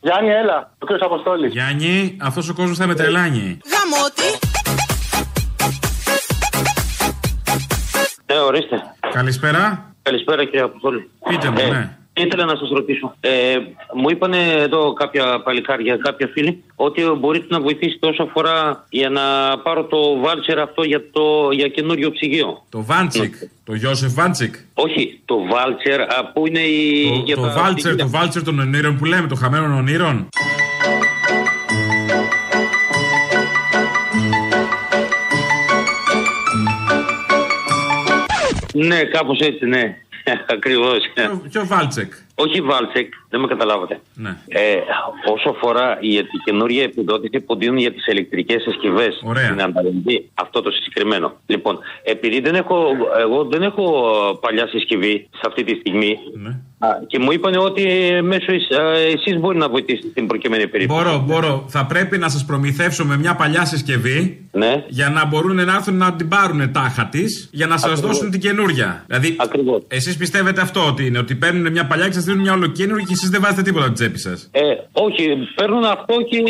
Γιάννη, έλα, ο κ. Αποστολής. Γιάννη, αυτός ο κόσμος θα με τρελάνει. Γαμώτη. Ναι, ορίστε. Καλησπέρα. Καλησπέρα, κύριε Αποστολή. Πείτε μου, ναι. Ήθελα να σας ρωτήσω. Μου είπαν εδώ κάποια παλικάρια, κάποια φίλη, ότι μπορείτε να βοηθήσετε όσο αφορά για να πάρω το βάντσερ αυτό για καινούριο ψυγείο. Το Βάντσικ. Το Ιώσεφ Βάντσικ. Όχι, το Βάλτσερ, που είναι η. Το Βάλτσερ των ονείρων που λέμε, των χαμένων ονείρων. Ναι, κάπως έτσι, ναι. Ακριβώς. Και ο Βάλτσεκ. Όχι Βάλτσεκ, δεν με καταλάβατε. Ναι. Όσο αφορά την καινούργια επιδότηση που δίνουν για τις ηλεκτρικές συσκευές στην ανταλλαγή, αυτό το συγκεκριμένο. Λοιπόν, επειδή εγώ δεν έχω παλιά συσκευή σε αυτή τη στιγμή, ναι. Και μου είπαν ότι μέσω εσείς μπορεί να βοηθήσετε την προκειμένη περίπτωση. Μπορώ. Θα πρέπει να σας προμηθεύσω με μια παλιά συσκευή, ναι. Για να μπορούν να έρθουν να την πάρουν τάχα της, για να σας δώσουν την καινούργια. Δηλαδή, εσείς πιστεύετε αυτό ότι είναι, ότι παίρνουν μια παλιά και σας δίνουν μια ολοκένουργη και εσείς δεν βάζετε τίποτα από την τσέπη σας? Όχι, παίρνουν αυτό και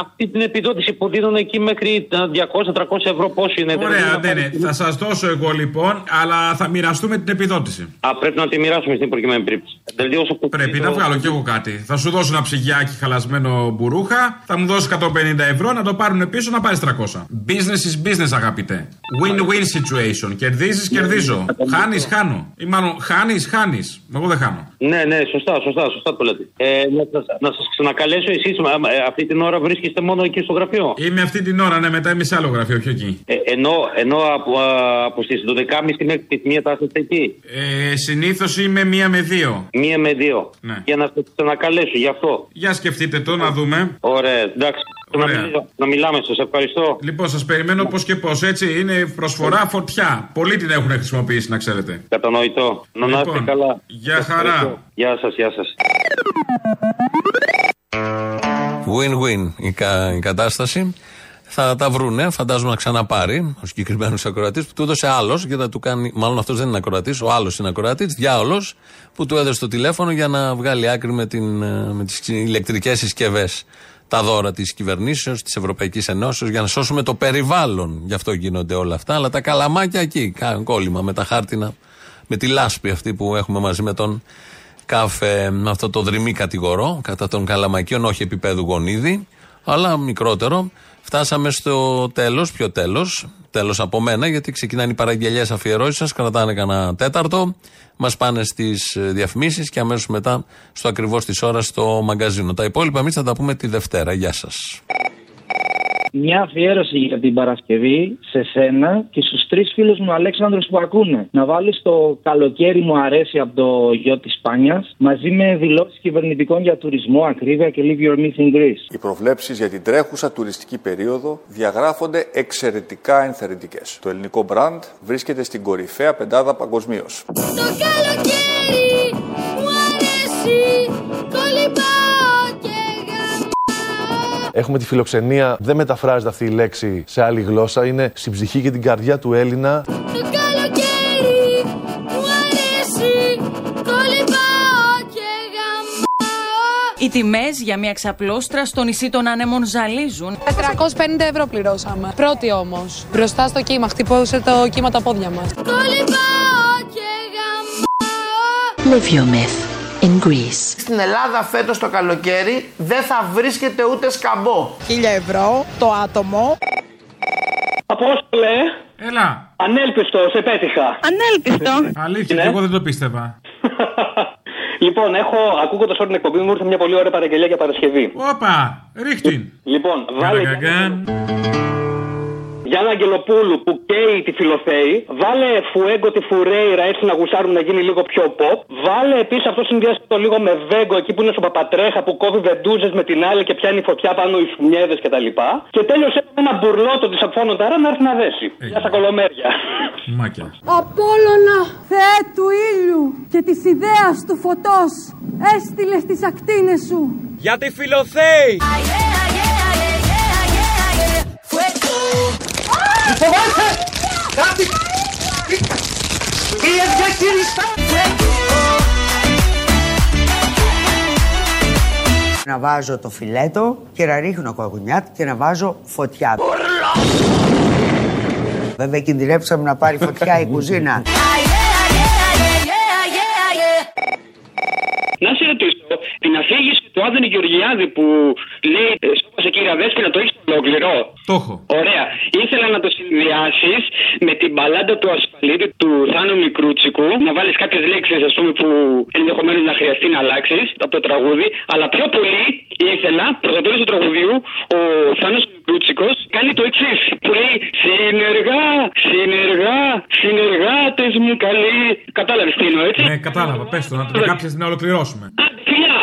αυτή την επιδότηση που δίνουν εκεί μέχρι 200-300 ευρώ, πόσο είναι? Ωραία, ναι. Θα σας δώσω εγώ λοιπόν, αλλά θα μοιραστούμε την επιδότηση. Πρέπει να τη μοιράσουμε στην προκειμένη. Πρέπει να βγάλω κι εγώ κάτι. Θα σου δώσω ένα ψυγιάκι χαλασμένο μπουρούχα, θα μου δώσει 150 ευρώ, να το πάρουν πίσω, να πάρει 300. Business is business, αγαπητέ. Win-win situation. Κερδίζεις, κερδίζω. Χάνεις, χάνω. Ή μάλλον χάνεις. Εγώ δεν χάνω. Ναι, σωστά το λέτε. Να σας ξανακαλέσω, εσείς αυτή την ώρα βρίσκεστε μόνο εκεί στο γραφείο? Είμαι αυτή την ώρα, ναι, μετά είμαι σε άλλο γραφείο, όχι εκεί. Ενώ από στις 12.30 μέχρι τις 1 θα είστε εκεί. Συνήθως είμαι 1 με 2. Μία με δύο. Ναι. Για να σας ξανακαλέσω γι' αυτό. Για σκεφτείτε το να δούμε. Ωραία, εντάξει. Να μιλάμε, σας ευχαριστώ. Λοιπόν, σας περιμένω πώς και πώς. Έτσι είναι προσφορά φωτιά. Πολλοί την έχουν χρησιμοποιήσει, να ξέρετε. Κατανοητό. Να είστε καλά. Γεια χαρά. Γεια σας. Win-win η κατάσταση. Θα τα βρούνε, φαντάζομαι να ξαναπάρει ο συγκεκριμένος ακροατής που του έδωσε άλλος και θα του κάνει. Μάλλον αυτός δεν είναι ακροατής, ο άλλος είναι ακροατής, διάολος που του έδωσε το τηλέφωνο για να βγάλει άκρη με τις ηλεκτρικές συσκευές. Τα δώρα της κυβερνήσεως, της Ευρωπαϊκής Ενώσεως, για να σώσουμε το περιβάλλον. Γι' αυτό γίνονται όλα αυτά. Αλλά τα καλαμάκια εκεί, κόλλημα με τα χάρτινα, με τη λάσπη αυτή που έχουμε μαζί με τον καφέ, με αυτό το δρυμή κατηγορό κατά των καλαμακίων, όχι επίπεδου Γονίδη, αλλά μικρότερο. Φτάσαμε στο τέλος, πιο τέλος από μένα, γιατί ξεκινάνε οι παραγγελίες αφιερώσεις σας, κρατάνε κανένα τέταρτο, μας πάνε στις διαφημίσεις και αμέσως μετά στο ακριβώς της ώρας στο μαγκαζίνο. Τα υπόλοιπα εμείς θα τα πούμε τη Δευτέρα. Γεια σας. μια αφιέρωση για την Παρασκευή σε σένα και στους τρεις φίλους μου Αλέξανδρους που ακούνε. Να βάλεις το «Καλοκαίρι μου αρέσει» από το γιο της Σπάνιας μαζί με δηλώσεις κυβερνητικών για τουρισμό, ακρίβεια και Leave Your Myth in Greece. Οι προβλέψεις για την τρέχουσα τουριστική περίοδο διαγράφονται εξαιρετικά ενθαρρυντικές. Το ελληνικό μπραντ βρίσκεται στην κορυφαία πεντάδα παγκοσμίως. Το καλοκαίρι μου αρέσει, κολυμπάω και γαμπάω. Έχουμε τη φιλοξενία, δεν μεταφράζεται αυτή η λέξη σε άλλη γλώσσα, είναι στην ψυχή και την καρδιά του Έλληνα. Το καλοκαίρι μου αρέσει, κολυμπάω και γαμπάω. Οι τιμές για μια ξαπλώστρα στο νησί των Ανέμων ζαλίζουν. 450€ πληρώσαμε. Πρώτη όμως, μπροστά στο κύμα, χτυπώσε το κύμα τα πόδια μας. Live your myth in Greece. Στην Ελλάδα φέτος το καλοκαίρι δεν θα βρίσκεται ούτε σκαμπό. 1.000€ το άτομο. Απόστολε. Έλα. Ανέλπιστο, σε πέτυχα. Ανέλπιστο. Αλήθεια, εγώ δεν το πίστευα. Λοιπόν, ακούγοντα όλη την εκπομπή μου, ήρθε μια πολύ ωραία παραγγελία για Παρασκευή. Όπα, ρίχτην. Λοιπόν, βάλε. Γιάννα Αγγελοπούλου που καίει τη Φιλοθέη, βάλε Φουέγκο τη Φουρέιρα έτσι να γουσάρουν να γίνει λίγο πιο pop. Βάλε επίσης αυτό συνδυάζει το λίγο με Βέγκο εκεί που είναι στο Παπατρέχα που κόβει βεντούζες με την άλλη και πιάνει φωτιά πάνω οι σουμιέδες κτλ. Και τέλος έχουμε ένα μπουρλότο της Αφώνοντα άρα να έρθει να δέσει. Για στα κολομέρια. Μάκια. Απόλλωνα, Θεέ του ήλιου και της ιδέας του φωτός, έστειλε στις ακτίνες σου. Για τη Φιλοθέη! Φοβάστε! Κάτι! Η ευδιακυριστά! Να βάζω το φιλέτο και να ρίχνω κοκουνιάτ και να βάζω φωτιά. Βέβαια κινδυνεύσαμε να πάρει φωτιά η κουζίνα. Να σε ρωτήσω, την αφήγηση του Άδωνη Γεωργιάδη που λέει «Σώπασε κύριε Αδέσποινα», το έχεις ολόκληρο? Το έχω. Ωραία. Ήθελα να το συνδυάσεις με την μπαλάντα του ασφαλίτη του Θάνου Μικρούτσικου, να βάλεις κάποιες λέξεις ας πούμε που ενδεχομένως να χρειαστεί να αλλάξεις από το τραγούδι, αλλά πιο πολύ ήθελα προς το τέλος του τραγουδιού ο Θάνος Μικρούτσικος κάνει το εξής που λέει «Συνεργάτες μου καλοί». Κατάλαβες τι εννοώ, έτσι? Ναι, κατάλαβα. Πες το, να το κάψεις να ολοκληρώσουμε.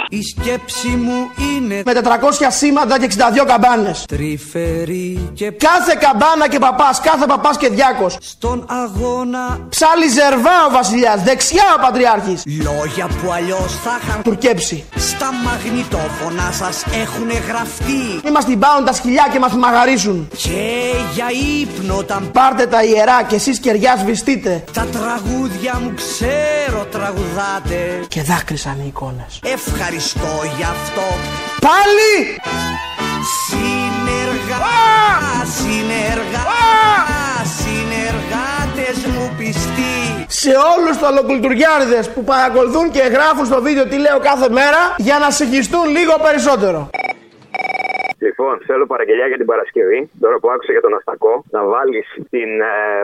Η σκέψη μου είναι με 400 σήματα και 62 καμπάνες. Τρυφερή και κάθε καμπάνα και παπάς, κάθε παπάς και διάκος. Στον αγώνα ψάλλει ζερβά ο βασιλιάς, δεξιά ο πατριάρχης. Λόγια που αλλιώς θα είχαν τουρκέψει. Στα μαγνητόφωνα σας έχουνε γραφτεί. Μη μας την πάουν τα σκυλιά και μας μαγαρίσουν. Και για ύπνο τα πάρτε τα ιερά και εσείς κεριά σβηστείτε. Τα τραγούδια μου ξέρω τραγουδάτε. Και δάκρυσαν οι εικόνες. Ευχαριστώ γι' αυτό. Πάλι! Συνεργάτες μου πιστοί. Σε όλους τους αλλοκουλτουριάρδες που παρακολουθούν και γράφουν στο βίντεο τι λέω κάθε μέρα για να συγχυστούν λίγο περισσότερο. Λοιπόν, θέλω παραγγελιά για την Παρασκευή. Τώρα που άκουσα για τον Αστακό, να βάλεις την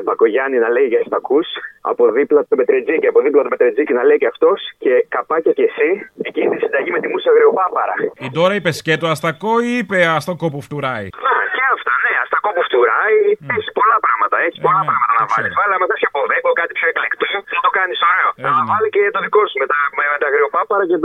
Μπακογιάννη να λέει για Αστακούς. Από δίπλα το Πετρετζίκι, από δίπλα το Πετρετζίκι να λέει και αυτός. Και καπάκια και εσύ, εκείνη τη συνταγή με τη Μούσα Γρηγοπάπαρα. Η τώρα είπε σκέτο Αστακό ή είπε Αστακό που φτουράει? Α, και αυτά, ναι, Αστακό που φτουράει. Έχει πολλά πράγματα, έχει πολλά πράγματα να βάλεις. Βάλε μετά σε αποδέκο, κάτι πιο εκλεκτό, θα το κάνεις ωραίο. Να βάλει και το δικό σου με τα Γρηγοπάπαρα και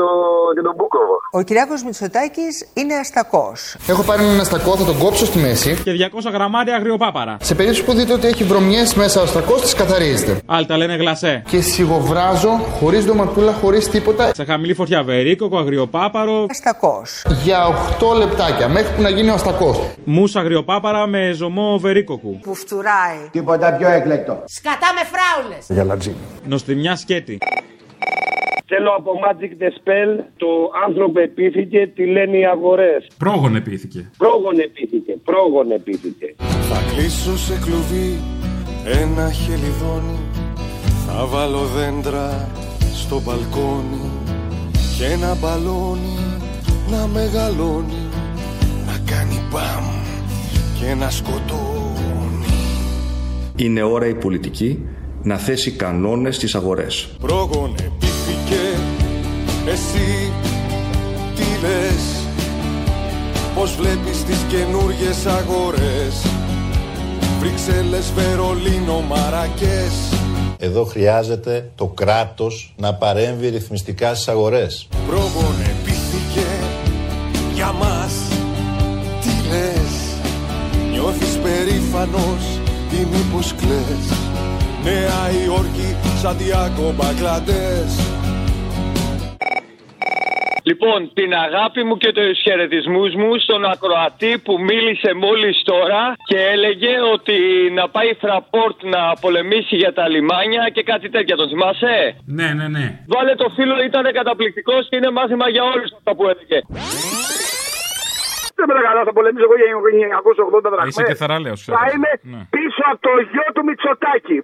τον Μπούκοβο. Ο Κυριάκος Μητσοτάκης είναι Αστακός. Έχω πάρει έναν Αστακό, θα τον κόψω στη μέση. Και 200 γραμμάρια Γρηγοπάπαρα. Σε περίπτωση που δείτε ότι έχει βρωμιές μέσα ο Αστακός, τις καθαρίζετε. Τα λένε γλασέ. Και σιγοβράζω χωρίς ντοματούλα, χωρίς τίποτα. Σε χαμηλή φωτιά βερίκοκο, αγριοπάπαρο. Αστακός. Για 8 λεπτάκια μέχρι που να γίνει ο αστακός. Μούσα αγριοπάπαρα με ζωμό βερίκοκου. Που φτουράει. Τίποτα πιο έκλεκτο. Σκατά με φράουλες. Για λατζίνη. Νοστιμιά σκέτη. Θέλω από Magic the Spell το «Άνθρωπε πήθηκε, τι λένε οι αγορές». Πρόγονε πήθηκε. Πρόγονε πήθηκε. Θα κλείσω σε κλουβί ένα χελιδόνι. Θα βάλω δέντρα στο μπαλκόνι και ένα μπαλόνι να μεγαλώνει, να κάνει μπαμ και να σκοτώνει. Είναι ώρα η πολιτική να θέσει κανόνες στις αγορές. Πρόγονε πήθηκε, εσύ τι λες? Πώς βλέπεις τις καινούργιες αγορές, Βρυξέλλες, Βερολίνο, Μαρακές. Εδώ χρειάζεται το κράτος να παρέμβει ρυθμιστικά στις αγορές. Πρόγονε πήθηκε για μας. Τι λες, νιώθεις περήφανος ή μήπως κλαις? Νέα Υόρκη, Σαντιάκο, Μπαγκλαντές. Λοιπόν, την αγάπη μου και τους χαιρετισμούς μου στον ακροατή που μίλησε μόλις τώρα και έλεγε ότι να πάει η Φραπόρτ να πολεμήσει για τα λιμάνια και κάτι τέτοια, τον θυμάσαι? Ναι, ναι, ναι. Βάλε το φίλο, ήταν καταπληκτικός και είναι μάθημα για όλους αυτά που έλεγε. Δεν με καλά, θα πολεμήσω εγώ για 980 δραχμές. Είσαι και θαραλέος. Θα είμαι πίσω από το γιο του Μητσοτάκη.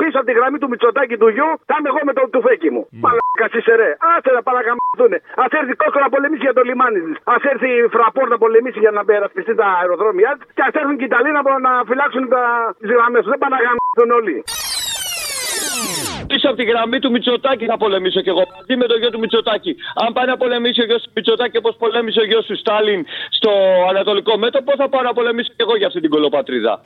Πίσω από τη γραμμή του Μητσοτάκη του γιου, θα είμαι εγώ με το τουφέκι μου. Μαλάκα είσαι ρε. Άσε να παρακαμπτούνε. Ας έρθει Κώστα να πολεμήσει για το λιμάνι της. Ας έρθει η Φραπόρ να πολεμήσει για να περασπιστεί τα αεροδρόμια της. Και ας έρθουν και οι Ιταλοί να φυλάξουν τις γραμμές τους. Δεν παρακαμπτούν όλοι. Πίσω από τη γραμμή του Μητσοτάκη θα πολεμήσω κι εγώ. Μαζί με το γιο του Μητσοτάκη. Αν πάει να πολεμήσει ο γιος του Μητσοτάκη όπως πολέμησε ο γιος του Στάλιν στο Ανατολικό Μέτωπο, θα πάω να πολεμήσω κι εγώ για αυτή την κολοπατρίδα.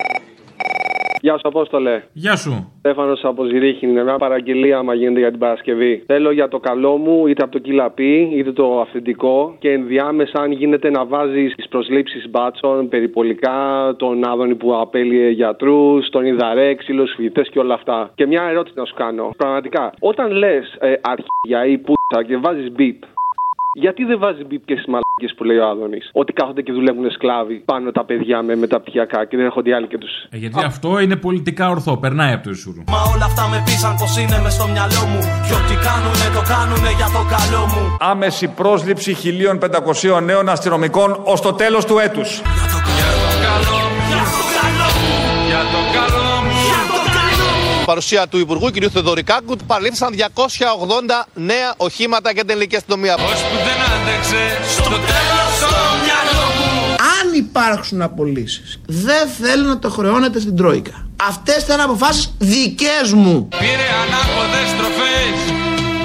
Γεια σου, Απόστολε. Γεια σου. Στέφανος από Ζυρίχη, είναι μια παραγγελία. Άμα γίνεται για την Παρασκευή, θέλω για το καλό μου, είτε από το Κιλαπί, είτε το αυθεντικό. Και ενδιάμεσα, αν γίνεται, να βάζει τις προσλήψεις μπάτσων, περιπολικά, τον Άδωνη που απέλυε γιατρούς, τον Ιδαρέ, ξύλους φοιτητές και όλα αυτά. Και μια ερώτηση να σου κάνω. Πραγματικά, όταν λες αρχεία ή πούτσα και βάζεις μπιπ, γιατί δεν βάζει μπιπ και στις μαλακίες που λέει ο Άδωνης? Ότι κάθονται και δουλεύουν σκλάβοι πάνω τα παιδιά με μεταπτυχιακά και δεν έρχονται οι άλλοι και τους. Γιατί αυτό είναι πολιτικά ορθό, περνάει από το Ισούρου. Μα όλα αυτά με πείσαν πως είναι μες στο μυαλό μου. Και ό,τι κάνουνε το κάνουνε για το καλό μου. Άμεση πρόσληψη 1500 νέων αστυνομικών ως το τέλος του έτους. Για το καλό μου, για το καλό μου, για το καλό μου, για το καλό μου. Παρουσία του Υπουργού κ. Θοδωρικάκου, παρλήφθησαν 280 νέα οχήματα για την ελληνική αστυνομία. Αν υπάρξουν απολύσεις, δεν θέλω να το χρεώνετε στην Τρόικα. Αυτές θα είναι αποφάσεις δικές μου. Πήρε ανάποδες στροφές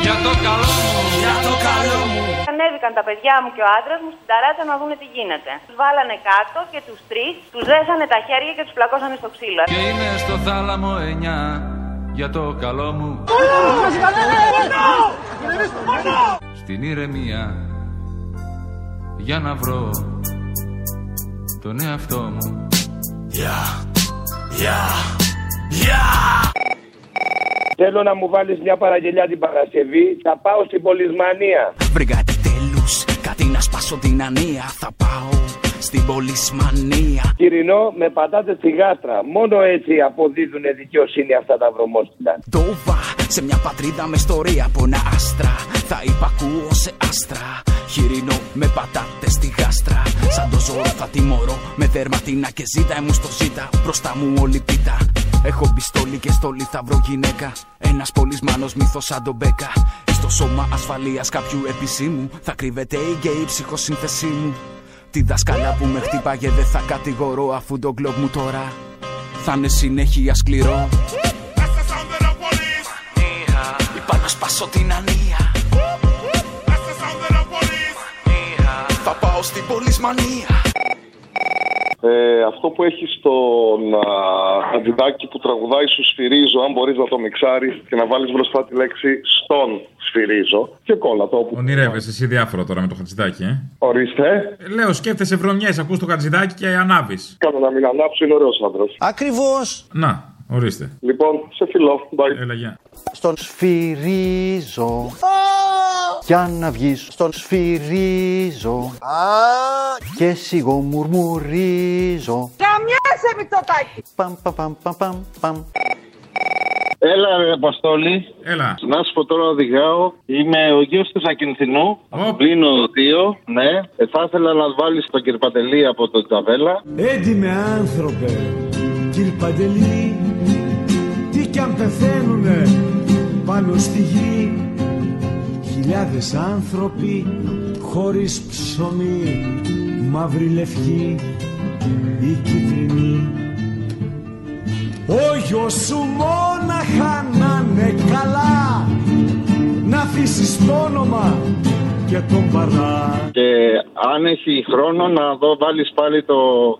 για το καλό μου, για το καλό μου. Ανέβηκαν τα παιδιά μου και ο άντρας μου στην ταράτσα να δούνε τι γίνεται. Τους βάλανε κάτω και τους τρεις, τους δέσανε τα χέρια και τους πλακώσανε στο ξύλο. Και είναι στο θάλαμο 9 για το καλό μου. Στην ηρεμία για να βρω τον εαυτό μου. Θέλω να μου βάλεις μια παραγγελιά την Παρασκευή. Θα πάω στην Πολυσμανία. Βρήκα επιτέλους κάτι να σπάσω την ανία. Θα πάω στην Πολυσμανία. Κυρινό με πατάτες στη γάστρα. Μόνο έτσι αποδίδουν δικαιοσύνη αυτά τα βρωμόστινα. Ντόβα σε μια πατρίδα με ιστορία από ένα άστρα. Θα υπακούω σε άστρα. Χοιρινό με πατάτες στη γάστρα. Σαν το ζώο θα τιμωρώ με δερματίνα και ζήτα. Εμού στο ζήτα, μπροστά μου όλη πίτα. Έχω πιστόλι και στόλι θα βρω γυναίκα. Ένας πολυσμάνος μύθος σαν τον Μπέκα. Στο σώμα ασφαλείας κάποιου επισήμου θα κρύβεται η γκέι ψυχοσύνθεσή μου. Τη δασκαλά που με χτύπαγε δεν θα κατηγορώ, αφού το γκλοπ μου τώρα θα είναι συνέχεια σκληρό. Είπα να σπάσω την ανία. Θα πάω στην Πολυσμανία. Αυτό που έχει στον Χατζηδάκι που τραγουδάει σου σφυρίζω, αν μπορείς να το μιξάρεις και να βάλεις μπροστά τη λέξη στον σφυρίζω και κόλλα το όπου... Ονειρεύεσαι εσύ διάφορα τώρα με το Χατζηδάκι, Ορίστε. Λέω, σκέφτεσαι βρωμιές, ακούς το Χατζηδάκι και ανάβεις. Κάνω να μην ανάψω, είναι ωραίος άντρας. Ακριβώς. Να. Ορίστε. Λοιπόν, σε φιλώ. Bye. Έλα, γεια. Στον σφυρίζω. Για να βγεις. Στον σφυρίζω. Και σιγομουρμουρίζω. Καμιά σε Μητσοτάκη. Παμ, παμ, παμ, παμ, παμ, παμ. Έλα, ρε Αποστόλη. Έλα. Να σου πω τώρα, οδηγάω. Είμαι ο γιος του Ζακυνθινού. Πλύνω 2. Ναι. Θα ήθελα να βάλεις τον Κυρπαντελή από τον Τζαβέλα. Έντιμε άνθρωπε, Κυρπαντελή. Τι κι αν πεθαίνουνε πάνω στη γη. Χιλιάδες άνθρωποι χωρίς ψωμί. Μαύρη, λευκή ή κίτρινη. Ο γιος σου μόναχα να είναι καλά. Να αφήσεις το όνομα και τον Παρά. Και αν έχει χρόνο να δω, βάλεις πάλι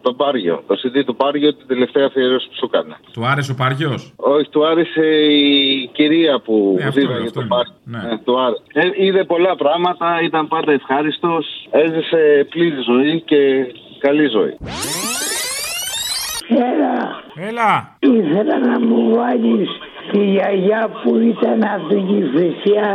το Πάργιο. Το CD του Πάργιο, την τελευταία αφιέρωση που σου έκανα. Του άρεσε ο Πάργιος? Όχι, του άρεσε η κυρία που δίδαγε το Πάργιο. Ναι. Είδε πολλά πράγματα, ήταν πάντα ευχάριστος. Έζησε πλήρη ζωή και καλή ζωή. Έλα! Ήθελα να μου βάλεις τη γιαγιά που ήταν από την Κηφισιά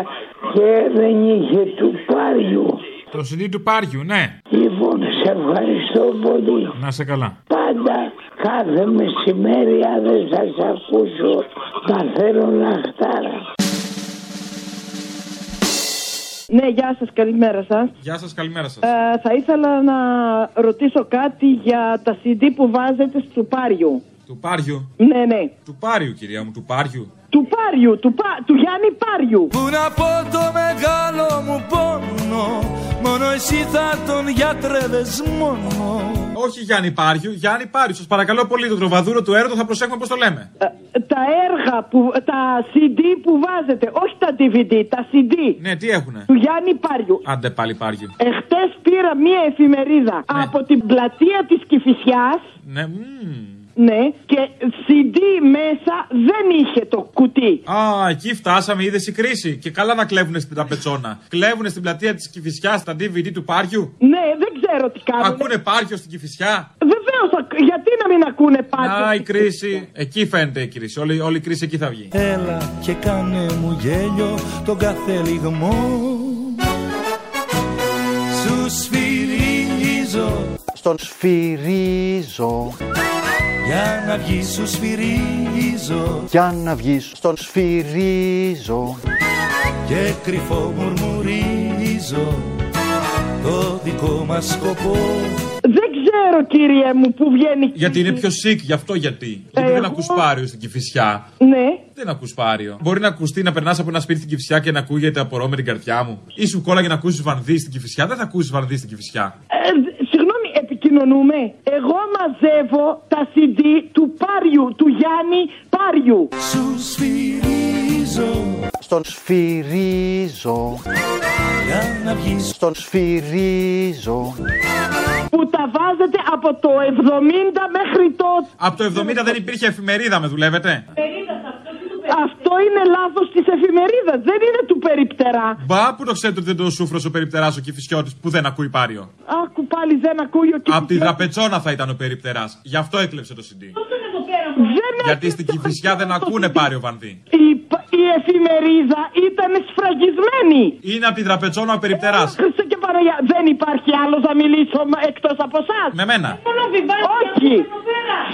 και δεν είχε του Πάριου. Το CD του Πάριου, ναι. Λοιπόν, σε ευχαριστώ πολύ. Να σε καλά. Πάντα, κάθε μεσημέρι, αν δεν σας ακούσω, θα θέλω λαχτάρα. Ναι, γεια σας, καλημέρα σας. Γεια σας, καλημέρα σας. Θα ήθελα να ρωτήσω κάτι για τα CD που βάζετε στο Πάριου. Του Πάριου? Ναι. Του Πάριου, κυρία μου, του Πάριου. Του Γιάννη Πάριου. Πού να πω το μεγάλο μου πόνο, μόνο εσύ θα τον γιατρεύες μόνο. Όχι Γιάννη Πάριου, Γιάννη Πάριου. Σας παρακαλώ πολύ, το τροβαδούρο του έρωτο θα προσέχουμε πώς το λέμε. Τα έργα, τα CD που βάζετε, όχι τα DVD, τα CD. Ναι, τι έχουνε? Του Γιάννη Πάριου. Άντε πάλι Πάριου. Εχθές πήρα μία εφημερίδα, ναι, από την πλατεία της Κηφισιάς. Ναι, ναι, και CD μέσα δεν είχε το κουτί. Α, εκεί φτάσαμε, είδες η κρίση. Και καλά να κλέβουνε τα πετσόνα. Κλέβουνε στην πλατεία της Κηφισιάς τα DVD του Πάριου. Ναι, δεν ξέρω τι κάνουν. Ακούνε Πάριο στην Κηφισιά? Βεβαίως, γιατί να μην ακούνε Πάριο? Α, η κρίση. Εκεί φαίνεται η κρίση. Όλη η κρίση εκεί θα βγει. Έλα και κάνε μου γέλιο τον κάθε λιγμό. Σου σφυρίζω. Στον σφυρίζω. Για να βγεις σου σφυρίζω. Για να βγεις στον σφυρίζω. Και κρυφό μουρμουρίζω το δικό μας σκοπό. Δεν ξέρω κύριε μου που βγαίνει. Γιατί είναι πιο σικ, γι' αυτό γιατί. Γιατί δεν ακούς Πάριο στην Κηφισιά. Ναι. Δεν ακούς Πάριο. Μπορεί να ακουστεί να περνάς από ένα σπίτι στην Κηφισιά και να ακούγεται απορώ με την καρδιά μου. Ή σου κόλλαγε να ακούσεις Βανδύ στην Κηφισιά. Δεν θα ακούσεις Βανδύ στην Κηφισιά. Εγώ μαζεύω τα CD του Πάριου, του Γιάννη Πάριου. Σου σφυρίζω. Στον σφυρίζω. Για να βγεις. Στον σφυρίζω. Που τα βάζετε από το 70 μέχρι τότε. Από το 70 δεν υπήρχε εφημερίδα, με δουλεύετε. Αυτό είναι λάθος της εφημερίδας, δεν είναι του Περιπτερά. Μπα, που το ξέρετε ότι δεν το σούφρωσε ο Περιπτεράς ο Κηφισιώτης που δεν ακούει Πάριο. Άκου πάλι δεν ακούει ο Κηφισιώτης. Απ' τη Δραπετσόνα θα ήταν ο Περιπτεράς, γι' αυτό έκλεψε το CD. Γιατί στην Κηφισιά δεν ακούνε Πάριο Βανδύ. Η εφημερίδα ήταν σφραγισμένη. Είναι απ' τη Δραπετσόνα ο Περιπτεράς. Δεν υπάρχει άλλος να μιλήσω εκτός από εσάς. Με μένα. Όχι.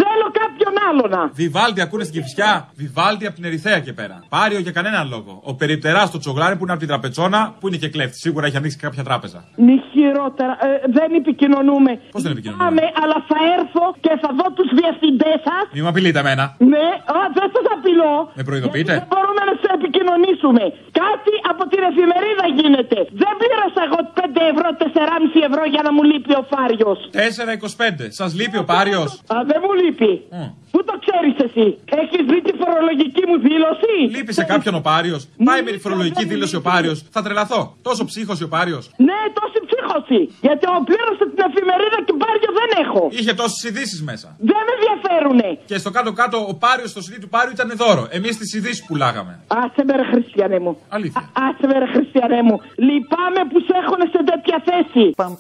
Θέλω κάποιον άλλο να. Βιβάλντι ακούνε στην Κηφισιά. Βιβάλντι από την Ερυθέα και πέρα. Πάριο για κανένα λόγο. Ο Περιπτεράς στο Τσογλάρι που είναι από την Τραπετσόνα που είναι και κλέφτη. Σίγουρα έχει ανοίξει κάποια τράπεζα. Μη χειρότερα. Δεν επικοινωνούμε. Πώς δεν επικοινωνούμε? Πάμε, αλλά θα έρθω και θα δω τους διευθυντές σας. Μη μου απειλείτε εμένα. Ναι, δεν σας απειλώ. Με προειδοποιείτε. Δεν μπορούμε να σε επικοινωνήσουμε. Κάτι από την εφημερίδα γίνεται. Δεν πήρασα εγώ 5 ευρώ, 4,5 ευρώ για να μου λείπει ο Πάριος. 4,25. Σας λείπει ο Πάριος? Α, δεν μου λείπει. Πού το ξέρεις εσύ? Έχεις δει τη φορολογική μου δήλωση? Λείπει σε κάποιον ο Πάριος. Πάει με τη φορολογική δήλωση ο Πάριος. Θα τρελαθώ. Τόσο ψύχος ο Πάριος. Ναι, τόση ψύχωση. Γιατί ο πλήρωσε την εφημερίδα και ο Πάριο δεν έχω. Είχε τόσες ειδήσεις μέσα. Δεν με ενδιαφέρουνε. Και στο κάτω-κάτω ο Πάριος, στο CD του Πάριου ήταν δώρο. Εμείς τις ειδήσεις πουλάγαμε. Άσε με ρε Χριστιανέ μου. Αλήθεια. Άσε με ρε Χριστιανέ μου. Λυπάμαι που σε έχουνε σε τέτοια θέση. Παμ.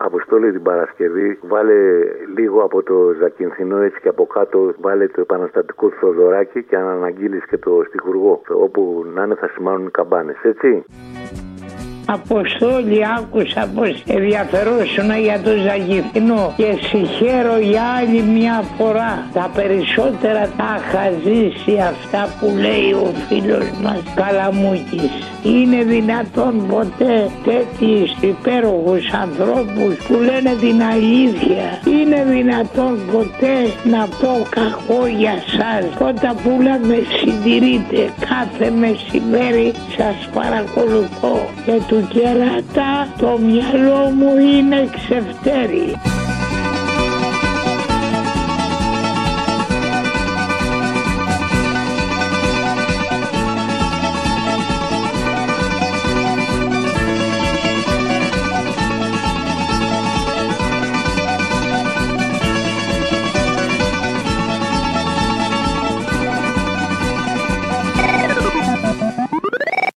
Αποστόλη, την Παρασκευή, βάλε λίγο από το Ζακυνθινό, έτσι και από κάτω βάλε το επαναστατικό του Θοδωράκη και αν αναγγείλεις και το στιχουργό. Όπου να είναι θα σημάνουν οι καμπάνες, έτσι. Αποστόλη, άκουσα πως ενδιαφερόσουνα για το Ζακυνθινό και συγχαίρω για άλλη μια φορά. Τα περισσότερα τα είχα ζήσει αυτά που λέει ο φίλος μας Καλαμούκης. Είναι δυνατόν ποτέ τέτοιους υπέροχους ανθρώπους που λένε την αλήθεια? Είναι δυνατόν ποτέ να πω κακό για σας? Όταν πουλά με συντηρείτε, κάθε μεσημέρι σας παρακολουθώ και του κερατά το μυαλό μου είναι ξεφτέρι.